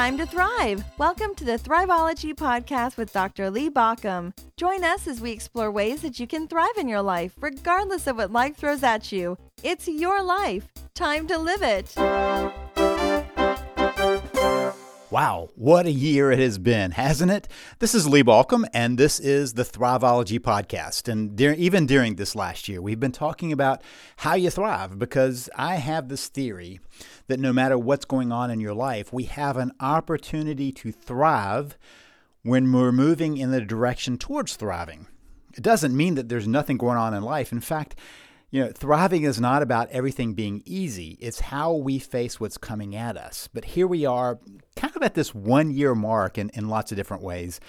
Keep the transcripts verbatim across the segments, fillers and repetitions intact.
time to thrive. Welcome to the Thriveology podcast with Doctor Lee Baucom. Join us as we explore ways that you can thrive in your life, regardless of what life throws at you. It's your life. Time to live it. Wow, what a year it has been, hasn't it? This is Lee Baucom, and this is the Thriveology podcast. And de- even during this last year, we've been talking about how you thrive, because I have this theory that no matter what's going on in your life, we have an opportunity to thrive when we're moving in the direction towards thriving. It doesn't mean that there's nothing going on in life. In fact, you know, thriving is not about everything being easy. It's how we face what's coming at us. But here we are kind of at this one-year mark in, in lots of different ways.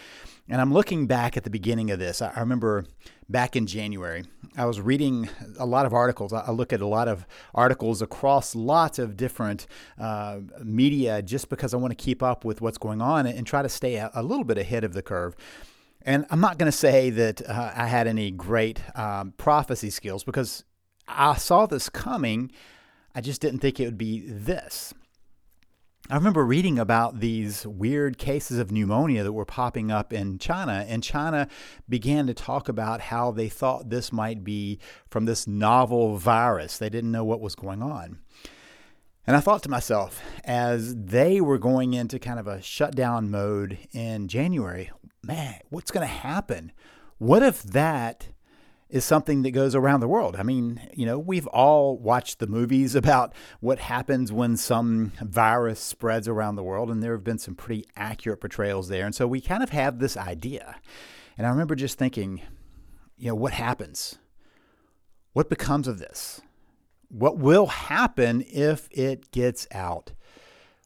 And I'm looking back at the beginning of this. I remember back in January, I was reading a lot of articles. I look at a lot of articles across lots of different uh, media just because I want to keep up with what's going on and try to stay a, a little bit ahead of the curve. And I'm not going to say that uh, I had any great um, prophecy skills, because I saw this coming. I just didn't think it would be this. I remember reading about these weird cases of pneumonia that were popping up in China, and China began to talk about how they thought this might be from this novel virus. They didn't know what was going on. And I thought to myself, as they were going into kind of a shutdown mode in January, man, what's going to happen? What if that is something that goes around the world? I mean, you know, we've all watched the movies about what happens when some virus spreads around the world, and there have been some pretty accurate portrayals there. And so we kind of have this idea. And I remember just thinking, you know, what happens? What becomes of this? What will happen if it gets out?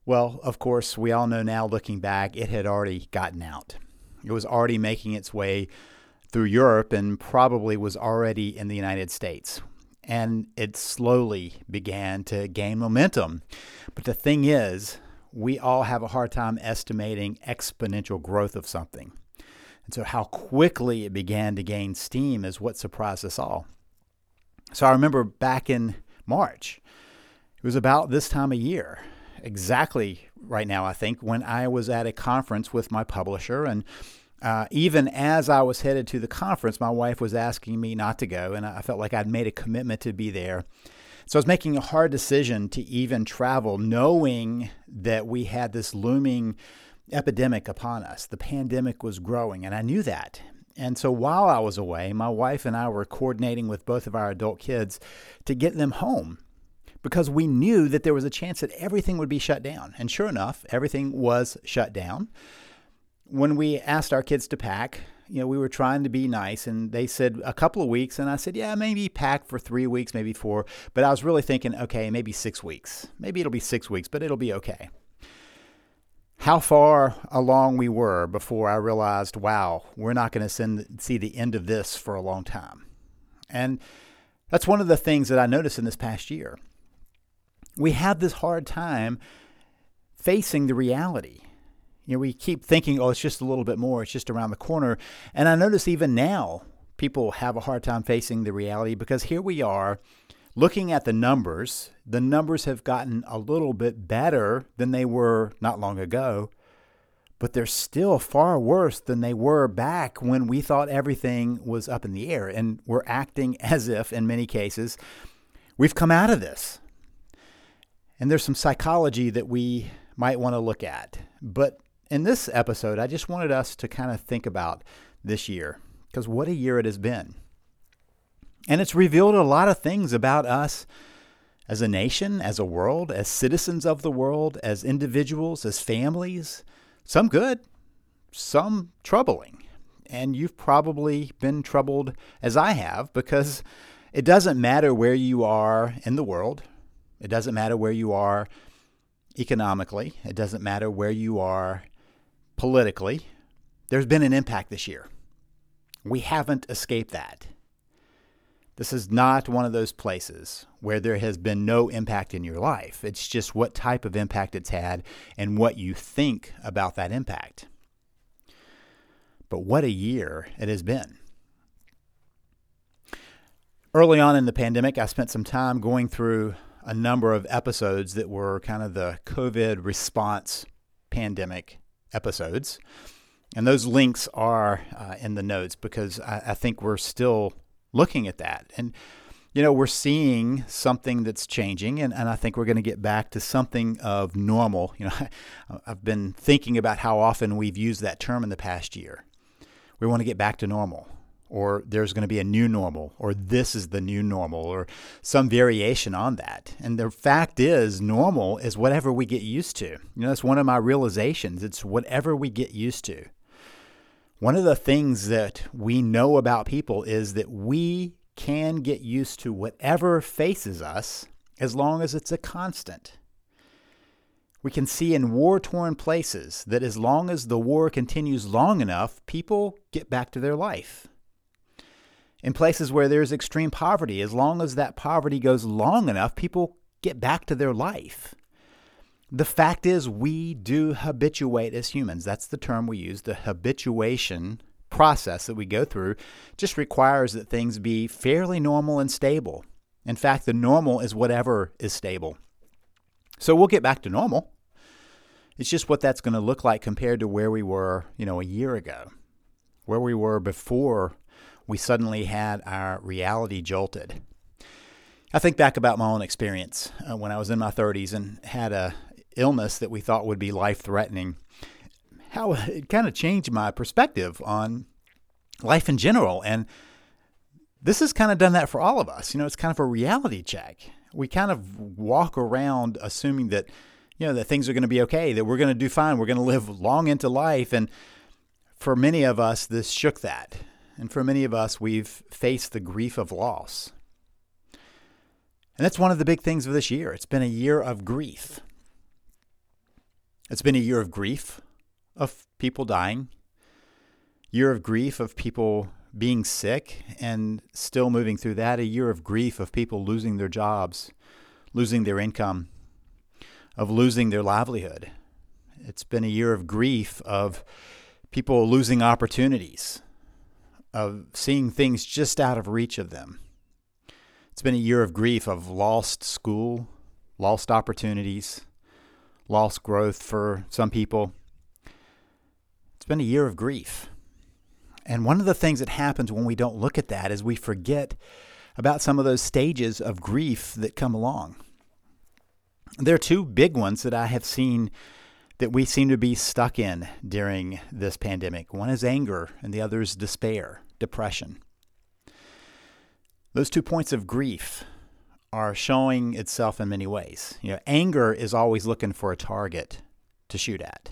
Well, of course, we all know now, looking back, it had already gotten out. It was already making its way through Europe and probably was already in the United States. And it slowly began to gain momentum. But the thing is, we all have a hard time estimating exponential growth of something. And so how quickly it began to gain steam is what surprised us all. So I remember back in March, it was about this time of year, exactly right now, I think, when I was at a conference with my publisher, and Uh, even as I was headed to the conference, my wife was asking me not to go, and I felt like I'd made a commitment to be there. So I was making a hard decision to even travel, knowing that we had this looming epidemic upon us. The pandemic was growing, and I knew that. And so while I was away, my wife and I were coordinating with both of our adult kids to get them home, because we knew that there was a chance that everything would be shut down. And sure enough, everything was shut down. When we asked our kids to pack, you know, we were trying to be nice, and they said a couple of weeks, and I said, yeah, maybe pack for three weeks, maybe four, but I was really thinking, okay, maybe six weeks. Maybe it'll be six weeks, but it'll be okay. How far along we were before I realized, wow, we're not going to see the end of this for a long time. And that's one of the things that I noticed in this past year. We have this hard time facing the reality. You know, we keep thinking, oh, it's just a little bit more. It's just around the corner. And I notice even now people have a hard time facing the reality, because here we are looking at the numbers. The numbers have gotten a little bit better than they were not long ago, but they're still far worse than they were back when we thought everything was up in the air. And we're acting as if, in many cases, we've come out of this. And there's some psychology that we might want to look at. But in this episode, I just wanted us to kind of think about this year, because what a year it has been. And it's revealed a lot of things about us as a nation, as a world, as citizens of the world, as individuals, as families, some good, some troubling. And you've probably been troubled, as I have, because it doesn't matter where you are in the world. It doesn't matter where you are economically. It doesn't matter where you are politically, there's been an impact this year. We haven't escaped that. This is not one of those places where there has been no impact in your life. It's just what type of impact it's had and what you think about that impact. But what a year it has been. Early on in the pandemic, I spent some time going through a number of episodes that were kind of the COVID response pandemic episodes. And those links are uh, in the notes, because I, I think we're still looking at that. And, you know, we're seeing something that's changing, and, and I think we're going to get back to something of normal. You know, I, I've been thinking about how often we've used that term in the past year. We want to get back to normal, or there's going to be a new normal, or this is the new normal, or some variation on that. And the fact is, normal is whatever we get used to. You know, that's one of my realizations. It's whatever we get used to. One of the things that we know about people is that we can get used to whatever faces us as long as it's a constant. We can see in war-torn places that as long as the war continues long enough, people get back to their life. In places where there's extreme poverty, as long as that poverty goes long enough, people get back to their life. The fact is, we do habituate as humans. That's the term we use. The habituation process that we go through just requires that things be fairly normal and stable. In fact, the normal is whatever is stable. So we'll get back to normal. It's just what that's going to look like compared to where we were, you know, a year ago, where we were before we suddenly had our reality jolted. I think back about my own experience uh, when I was in my thirties and had a illness that we thought would be life-threatening, how it kind of changed my perspective on life in general. And this has kind of done that for all of us. You know, it's kind of a reality check. We kind of walk around assuming that, you know, that things are going to be okay, that we're going to do fine, we're going to live long into life. And for many of us, this shook that. And for many of us, we've faced the grief of loss. And that's one of the big things of this year. It's been a year of grief. It's been a year of grief of people dying, year of grief of people being sick and still moving through that, a year of grief of people losing their jobs, losing their income, of losing their livelihood. It's been a year of grief of people losing opportunities, of seeing things just out of reach of them. It's been a year of grief of lost school, lost opportunities, lost growth for some people. It's been a year of grief. And one of the things that happens when we don't look at that is we forget about some of those stages of grief that come along. There are two big ones that I have seen that we seem to be stuck in during this pandemic. One is anger, and the other is despair, depression. Those two points of grief are showing itself in many ways. You know, anger is always looking for a target to shoot at.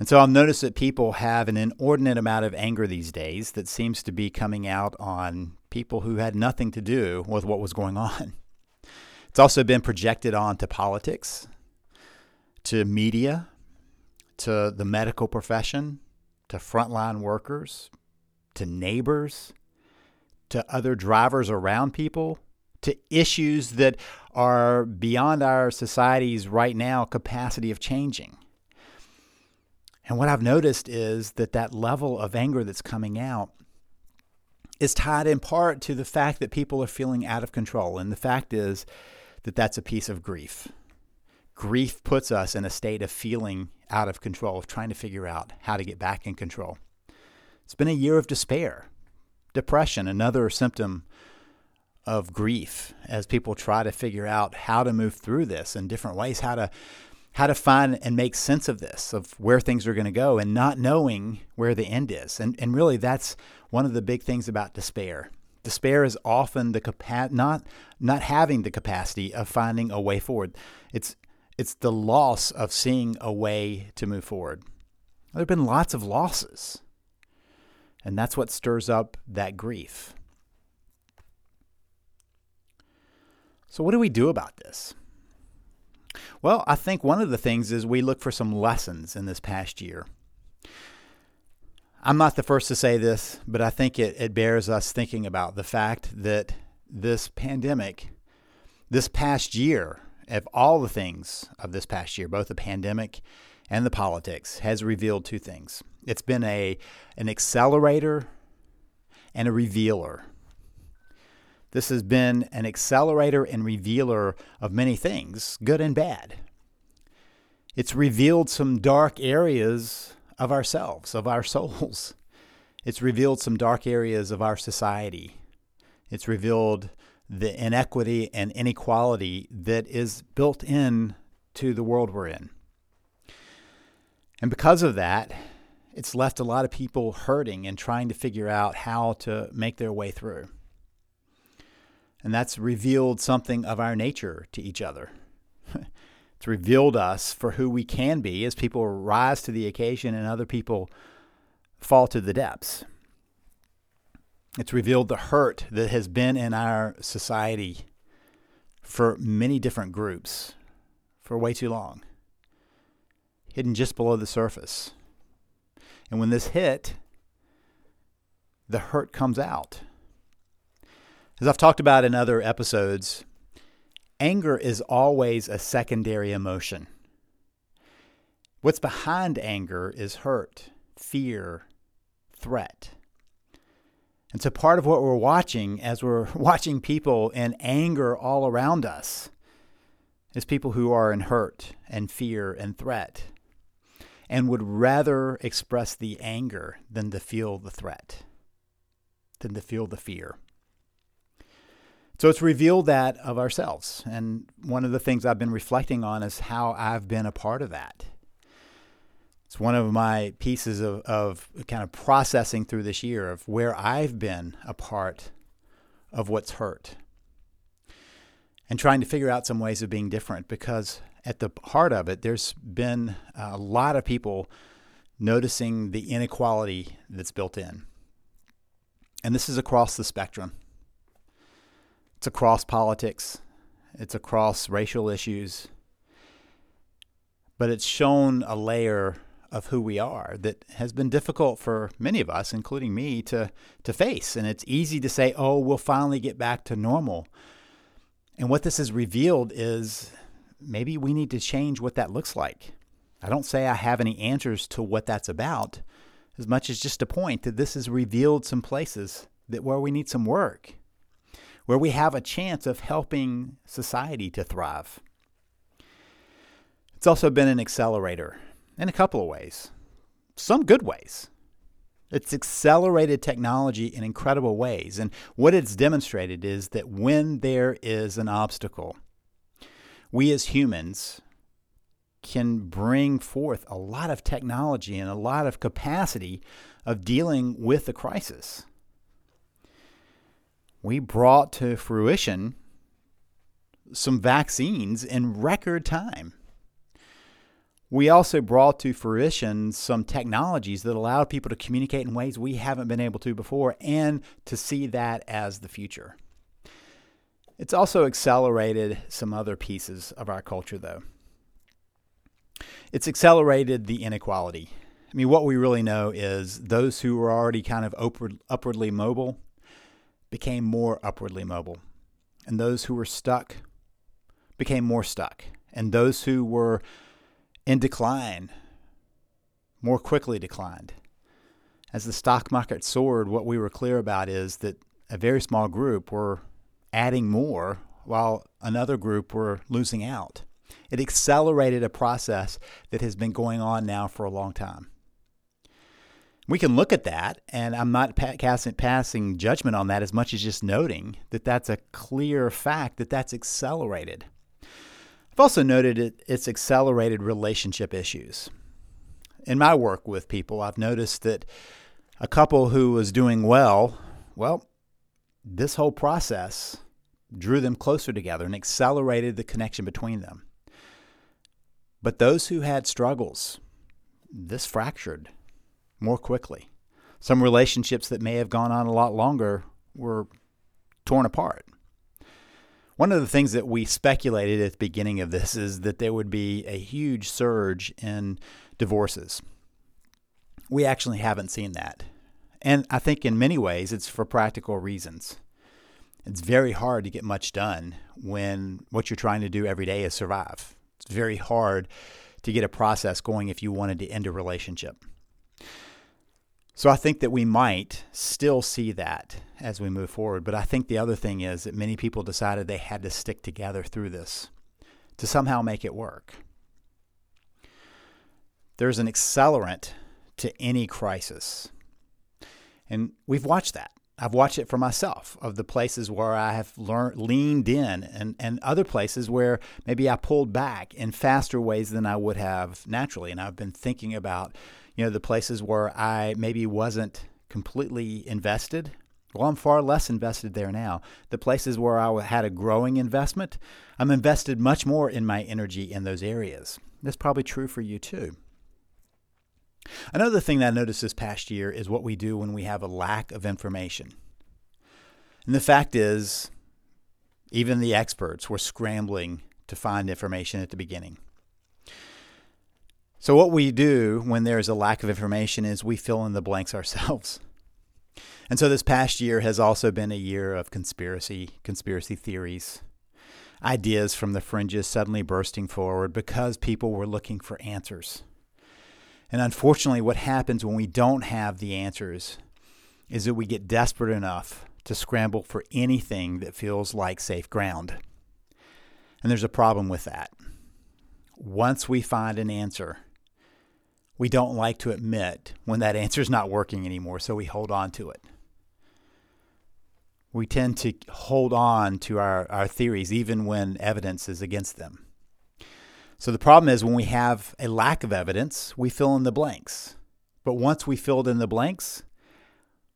And so I've noticed that people have an inordinate amount of anger these days that seems to be coming out on people who had nothing to do with what was going on. It's also been projected onto politics, to media, to the medical profession, to frontline workers, to neighbors, to other drivers around people, to issues that are beyond our society's right now capacity of changing. And what I've noticed is that that level of anger that's coming out is tied in part to the fact that people are feeling out of control. And the fact is that that's a piece of grief. Grief puts us in a state of feeling out of control, of trying to figure out how to get back in control. It's been a year of despair, depression, another symptom of grief, as people try to figure out how to move through this in different ways, how to how to find and make sense of this, of where things are going to go and not knowing where the end is. And and really, that's one of the big things about despair. Despair is often the capa- not not having the capacity of finding a way forward. It's It's the loss of seeing a way to move forward. There have been lots of losses, and that's what stirs up that grief. So what do we do about this? Well, I think one of the things is we look for some lessons in this past year. I'm not the first to say this, but I think it, it bears us thinking about the fact that this pandemic, this past year, of all the things of this past year, both the pandemic and the politics, has revealed two things. It's been a an accelerator and a revealer. This has been an accelerator and revealer of many things, good and bad. It's revealed some dark areas of ourselves, of our souls. It's revealed some dark areas of our society. It's revealed the inequity and inequality that is built in to the world we're in. And because of that, it's left a lot of people hurting and trying to figure out how to make their way through. And that's revealed something of our nature to each other. It's revealed us for who we can be as people rise to the occasion and other people fall to the depths. It's revealed the hurt that has been in our society for many different groups for way too long, hidden just below the surface. And when this hit, the hurt comes out. As I've talked about in other episodes, anger is always a secondary emotion. What's behind anger is hurt, fear, threat. And so part of what we're watching as we're watching people in anger all around us is people who are in hurt and fear and threat and would rather express the anger than to feel the threat, than to feel the fear. So it's revealed that of ourselves. And one of the things I've been reflecting on is how I've been a part of that. It's one of my pieces of, of kind of processing through this year of where I've been a part of what's hurt and trying to figure out some ways of being different, because at the heart of it, there's been a lot of people noticing the inequality that's built in. And this is across the spectrum. It's across politics. It's across racial issues. But it's shown a layer of who we are that has been difficult for many of us, including me, to, to face. And it's easy to say, oh, we'll finally get back to normal. And what this has revealed is maybe we need to change what that looks like. I don't say I have any answers to what that's about, as much as just a point that this has revealed some places that where we need some work, where we have a chance of helping society to thrive. It's also been an accelerator in a couple of ways, some good ways. It's accelerated technology in incredible ways. And what it's demonstrated is that when there is an obstacle, we as humans can bring forth a lot of technology and a lot of capacity of dealing with a crisis. We brought to fruition some vaccines in record time. We also brought to fruition some technologies that allowed people to communicate in ways we haven't been able to before and to see that as the future. It's also accelerated some other pieces of our culture, though. It's accelerated the inequality. I mean, what we really know is those who were already kind of upward, upwardly mobile became more upwardly mobile. And those who were stuck became more stuck. And those who were in decline, more quickly declined. As the stock market soared, what we were clear about is that a very small group were adding more while another group were losing out. It accelerated a process that has been going on now for a long time. We can look at that, and I'm not passing judgment on that as much as just noting that that's a clear fact that that's accelerated. I've also noted it, it's accelerated relationship issues. In my work with people, I've noticed that a couple who was doing well, well, this whole process drew them closer together and accelerated the connection between them. But those who had struggles, this fractured more quickly. Some relationships that may have gone on a lot longer were torn apart. One of the things that we speculated at the beginning of this is that there would be a huge surge in divorces. We actually haven't seen that. And I think in many ways it's for practical reasons. It's very hard to get much done when what you're trying to do every day is survive. It's very hard to get a process going if you wanted to end a relationship. So I think that we might still see that as we move forward. But I think the other thing is that many people decided they had to stick together through this to somehow make it work. there's an accelerant to any crisis. And we've watched that. I've watched it for myself, of the places where I have learned, leaned in, and, and other places where maybe I pulled back in faster ways than I would have naturally. And I've been thinking about, you know, the places where I maybe wasn't completely invested. Well, I'm far less invested there now. The places where I had a growing investment, I'm invested much more in my energy in those areas. That's probably true for you too. Another thing that I noticed this past year is what we do when we have a lack of information. And the fact is, even the experts were scrambling to find information at the beginning. So what we do when there is a lack of information is we fill in the blanks ourselves. And so this past year has also been a year of conspiracy, conspiracy theories, ideas from the fringes suddenly bursting forward because people were looking for answers. And unfortunately, what happens when we don't have the answers is that we get desperate enough to scramble for anything that feels like safe ground. And there's a problem with that. Once we find an answer, we don't like to admit when that answer's not working anymore, so we hold on to it. We tend to hold on to our, our theories even when evidence is against them. So the problem is when we have a lack of evidence, we fill in the blanks. But once we filled in the blanks,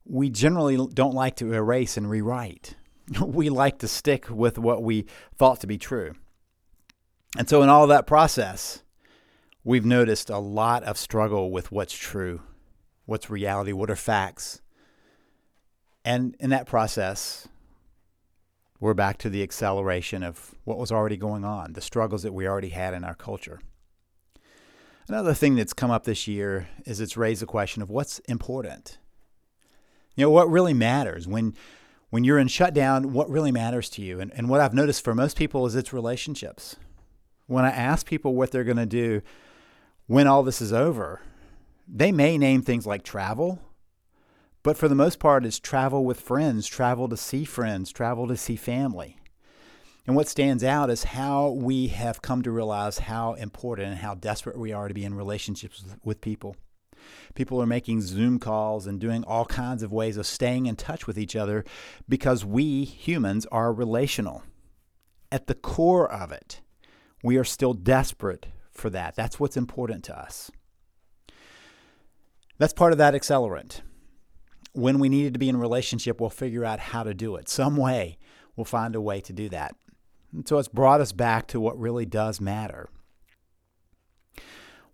we generally don't like to erase and rewrite. We like to stick with what we thought to be true. And so in all that process, we've noticed a lot of struggle with what's true, what's reality, what are facts. And in that process, we're back to the acceleration of what was already going on, the struggles that we already had in our culture. Another thing that's come up this year is it's raised the question of what's important. You know, what really matters? When when you're in shutdown, what really matters to you? And, and what I've noticed for most people is it's relationships. When I ask people what they're going to do when all this is over, they may name things like travel. But for the most part, it's travel with friends, travel to see friends, travel to see family. And what stands out is how we have come to realize how important and how desperate we are to be in relationships with people. People are making Zoom calls and doing all kinds of ways of staying in touch with each other because we humans are relational. At the core of it, we are still desperate for that. That's what's important to us. That's part of that accelerant. When we needed to be in a relationship, we'll figure out how to do it. Some way, we'll find a way to do that. And so it's brought us back to what really does matter.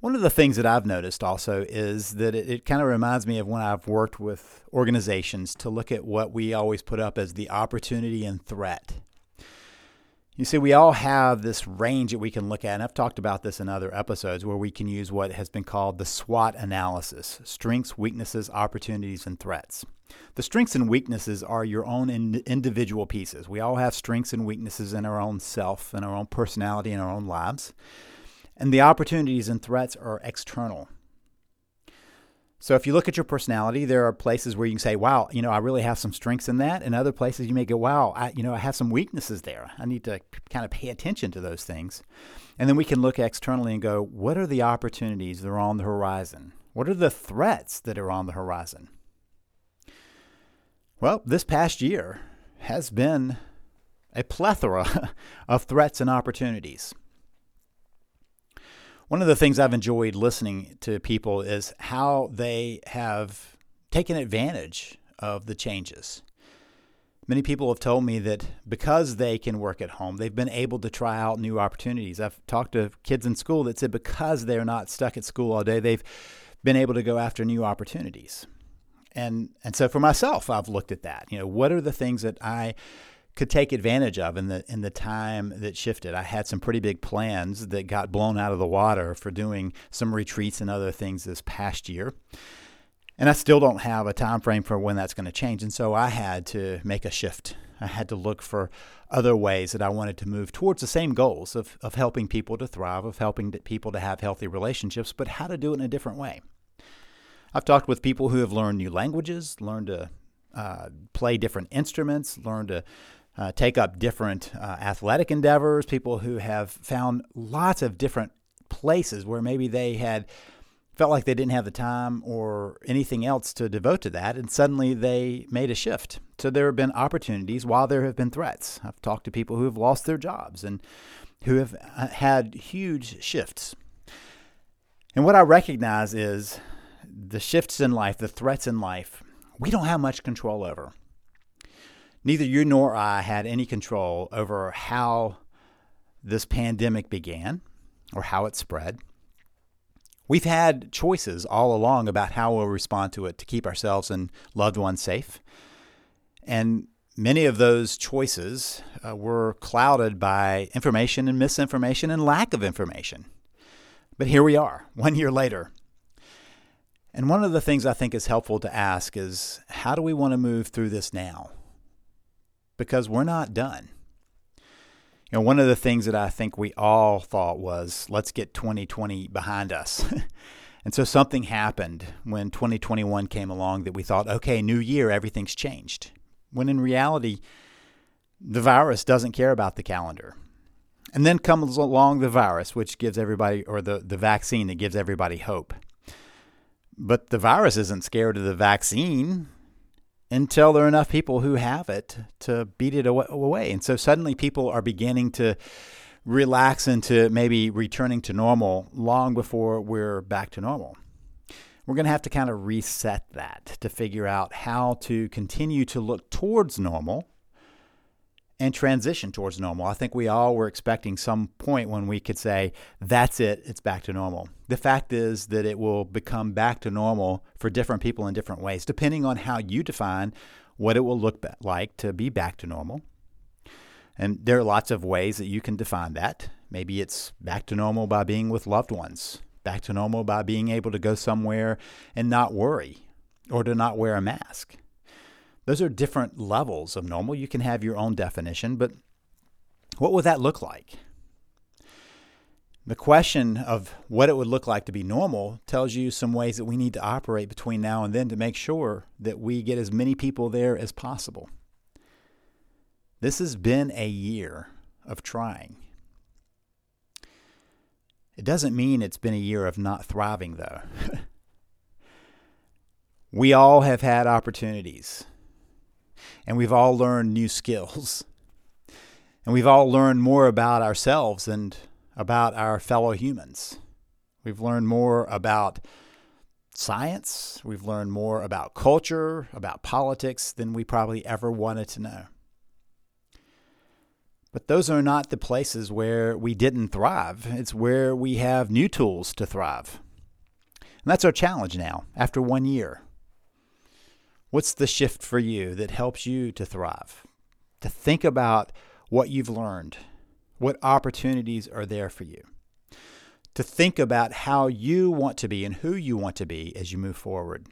One of the things that I've noticed also is that it, it kind of reminds me of when I've worked with organizations to look at what we always put up as the opportunity and threat. You see, we all have this range that we can look at, and I've talked about this in other episodes, where we can use what has been called the SWOT analysis: strengths, weaknesses, opportunities, and threats. The strengths and weaknesses are your own in- individual pieces. We all have strengths and weaknesses in our own self, in our own personality, in our own lives. And the opportunities and threats are external. So if you look at your personality, there are places where you can say, wow, you know, I really have some strengths in that. And other places you may go, wow, I, you know, I have some weaknesses there. I need to p- kind of pay attention to those things. And then we can look externally and go, what are the opportunities that are on the horizon? What are the threats that are on the horizon? Well, this past year has been a plethora of threats and opportunities. One of the things I've enjoyed listening to people is how they have taken advantage of the changes. Many people have told me that because they can work at home, they've been able to try out new opportunities. I've talked to kids in school that said because they're not stuck at school all day, they've been able to go after new opportunities. And and so for myself, I've looked at that. You know, what are the things that I could take advantage of in the in the time that shifted? I had some pretty big plans that got blown out of the water for doing some retreats and other things this past year. And I still don't have a time frame for when that's going to change. And so I had to make a shift. I had to look for other ways that I wanted to move towards the same goals of, of helping people to thrive, of helping people to have healthy relationships, but how to do it in a different way. I've talked with people who have learned new languages, learned to uh, play different instruments, learned to Uh, take up different uh, athletic endeavors, people who have found lots of different places where maybe they had felt like they didn't have the time or anything else to devote to that, and suddenly they made a shift. So there have been opportunities while there have been threats. I've talked to people who have lost their jobs and who have had huge shifts. And what I recognize is the shifts in life, the threats in life, we don't have much control over. Neither you nor I had any control over how this pandemic began or how it spread. We've had choices all along about how we'll respond to it to keep ourselves and loved ones safe. And many of those choices uh, were clouded by information and misinformation and lack of information. But here we are, one year later. And one of the things I think is helpful to ask is, how do we want to move through this now? Because we're not done. You know, one of the things that I think we all thought was, let's get twenty twenty behind us. And so something happened when twenty twenty-one came along that we thought, okay, new year, everything's changed. When in reality, the virus doesn't care about the calendar. And then comes along the virus, which gives everybody, or the, the vaccine that gives everybody hope. But the virus isn't scared of the vaccine until there are enough people who have it to beat it away. And so suddenly people are beginning to relax into maybe returning to normal long before we're back to normal. We're going to have to kind of reset that to figure out how to continue to look towards normal and transition towards normal. I think we all were expecting some point when we could say, that's it, it's back to normal. The fact is that it will become back to normal for different people in different ways, depending on how you define what it will look like to be back to normal. And there are lots of ways that you can define that. Maybe it's back to normal by being with loved ones, back to normal by being able to go somewhere and not worry or to not wear a mask. Those are different levels of normal. You can have your own definition, but what would that look like? The question of what it would look like to be normal tells you some ways that we need to operate between now and then to make sure that we get as many people there as possible. This has been a year of trying. It doesn't mean it's been a year of not thriving, though. We all have had opportunities. And we've all learned new skills. And we've all learned more about ourselves and about our fellow humans. We've learned more about science. We've learned more about culture, about politics than we probably ever wanted to know. But those are not the places where we didn't thrive. It's where we have new tools to thrive. And that's our challenge now, after one year. What's the shift for you that helps you to thrive? To think about what you've learned, what opportunities are there for you, to think about how you want to be and who you want to be as you move forward.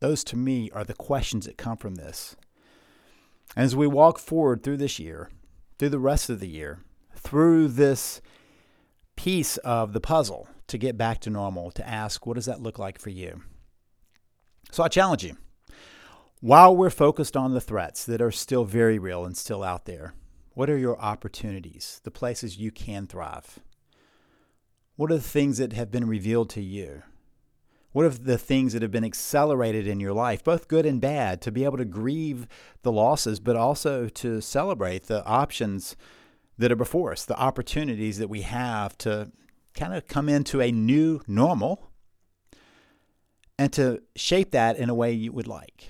Those, to me, are the questions that come from this. And as we walk forward through this year, through the rest of the year, through this piece of the puzzle to get back to normal, to ask, what does that look like for you? So I challenge you. While we're focused on the threats that are still very real and still out there, what are your opportunities, the places you can thrive? What are the things that have been revealed to you? What are the things that have been accelerated in your life, both good and bad, to be able to grieve the losses, but also to celebrate the options that are before us, the opportunities that we have to kind of come into a new normal and to shape that in a way you would like?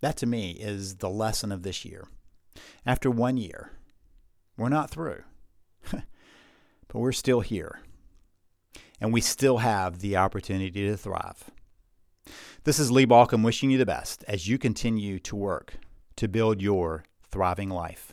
That, to me, is the lesson of this year. After one year, we're not through, but we're still here, and we still have the opportunity to thrive. This is Lee Baucom wishing you the best as you continue to work to build your thriving life.